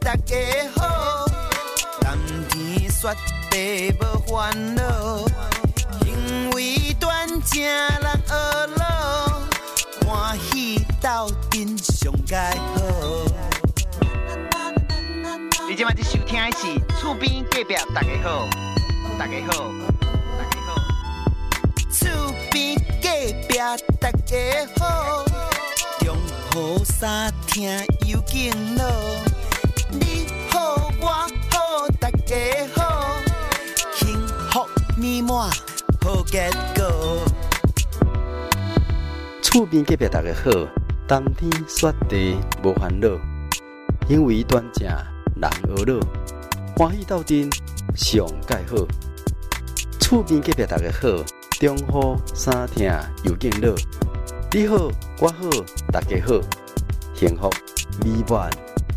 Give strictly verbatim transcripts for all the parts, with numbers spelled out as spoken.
大家好，谈天说地无烦恼，因为团结人和乐，欢喜斗阵上佳好。你现在在收听的是厝边隔壁大家好，大家好，大家好，厝边隔壁大家好。好三听又敬老，你好我好大家好，幸福美满好结果。厝边隔壁大家好，冬天雪地无烦恼，因为端正人和乐，欢喜斗阵上介好。厝边隔壁大家好，中好三听又敬老。你好，我好，大家好，幸福美满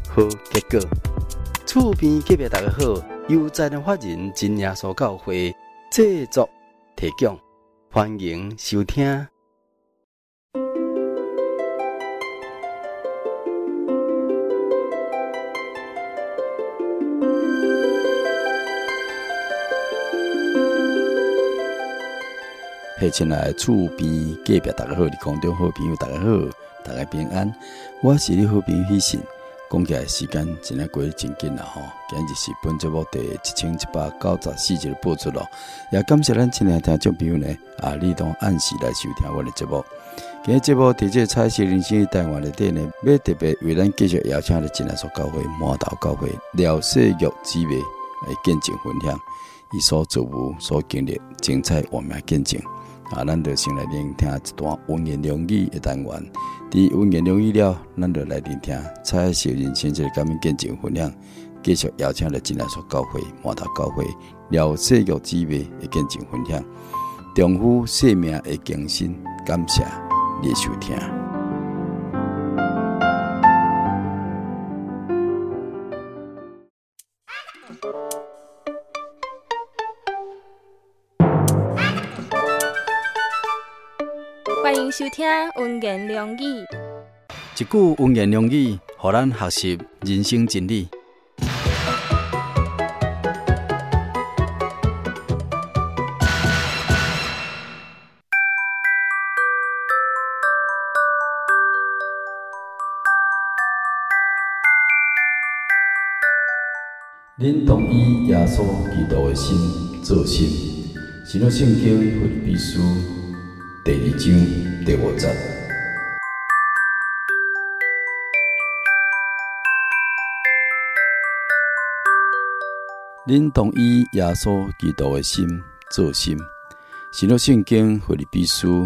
好结果。厝边隔壁大家好，悠哉的法人真耶稣教会制作提供，欢迎收听。亲爱的厝边隔壁大家好，你空中好朋友大家好，大家平安，我是你好朋友喜信。讲起来时间真系过得真紧啦吼，今日是本节目第一千一百九十四集的播出咯，也感谢咱亲爱听众朋友呢啊，你都按时来收听我的节目。今日节目伫这彩色人生单元里底呢，要特别为咱继续邀请的真耶稣教会满岛教会廖世玉姊妹来见证分享，伊所做无所经历精彩完美见证。啊，咱就先来聆听一段文言良语的单元。伫文言良语了，咱就来聆听蔡秀仁先生感恩见证分享，继续邀请来真耶稣教会、马头教会廖世玉姊妹的见证分享，重复生命的更新。感谢你的收听。收听温言良语，一句温言良语，予咱学习人生真理。恁同以耶稣基督的心做心，是咱圣经腓立比书第二章。第五集，恁同以耶稣基督的心做心，是咱圣经腓立比书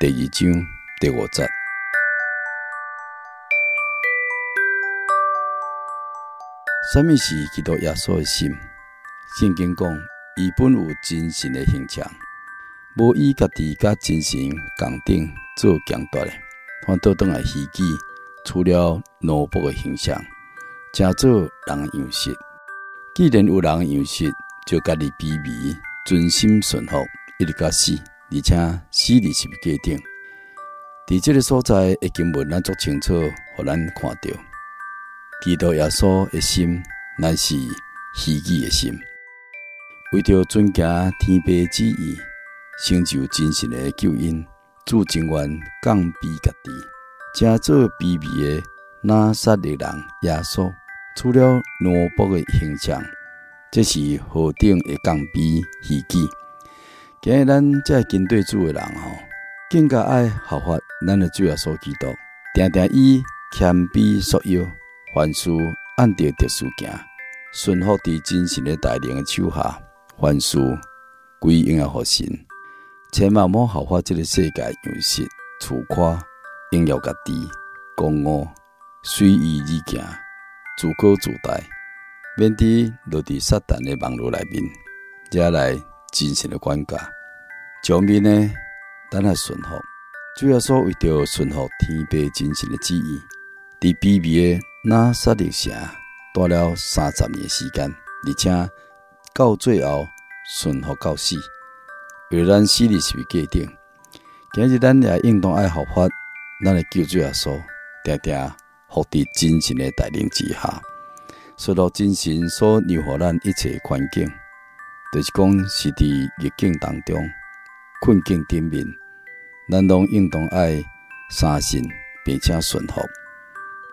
第二章第五集。什么是基督耶稣的心？圣经讲，伊本有真神的形象。无以家己甲精神共顶做强大嘞，反倒转来虚己，除了奴仆的形象，成做人的样式。既然有人的样式，就家己卑微，存心顺服，一直到死，而且死伫十字架顶。伫这个所在，已经无咱足清楚，互咱看到，基督耶稣的心，乃是虚己的心，为着遵行天父旨意。成就真神的救恩，主情愿降卑家己，成做卑微的拿撒勒人耶稣，除了奴仆的形象，这是何等的降卑虚己！今日咱这跟对主的人吼，更加爱效法咱的主耶稣基督，常常以谦卑束腰，凡事按照特殊行，顺服在真神的带领的手下，凡事归荣耀给神。千万莫效法这个世界样式，自夸、荣耀家己、骄傲、随意而行、自高自大，免得落在撒旦的网络内面，惹来真神的管教。上面呢，咱来顺服，主要所为着顺服天父真神的旨意，在卑微的拿撒勒城待了三十年时间，而且到最后顺服到死。为了咱死里是决定，今日咱也应当爱效法咱的救主耶稣，常常服伏伫真神的带领之下，说到真神所留予咱一切环境，就是讲是伫逆境当中、困境顶面，咱拢应当爱相信并且顺服，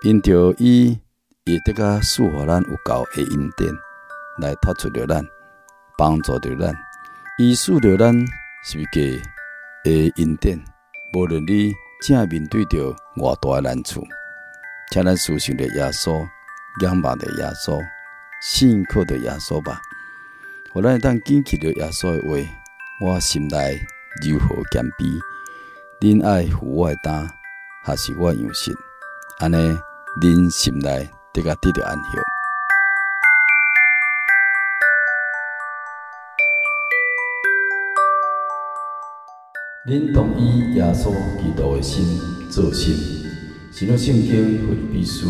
因着伊会得甲赐予咱有够的恩典，来脱出着咱，帮助着咱，伊赐着咱是一个的恩典。无论你正面对着偌大的难处，请咱思想着耶稣，仰望着耶稣，信靠着耶稣吧。互咱当记起着耶稣的话，我心内柔和谦卑，恁爱负我的担，还是我样式，安尼恁心内得甲得到安息。恁同意耶稣基督的心做心，是了圣经腓立比书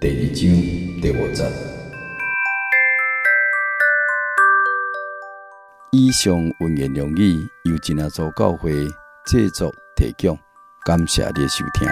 第二章第五节。以上文言用语由真耶稣教会制作提供，感谢你的收听。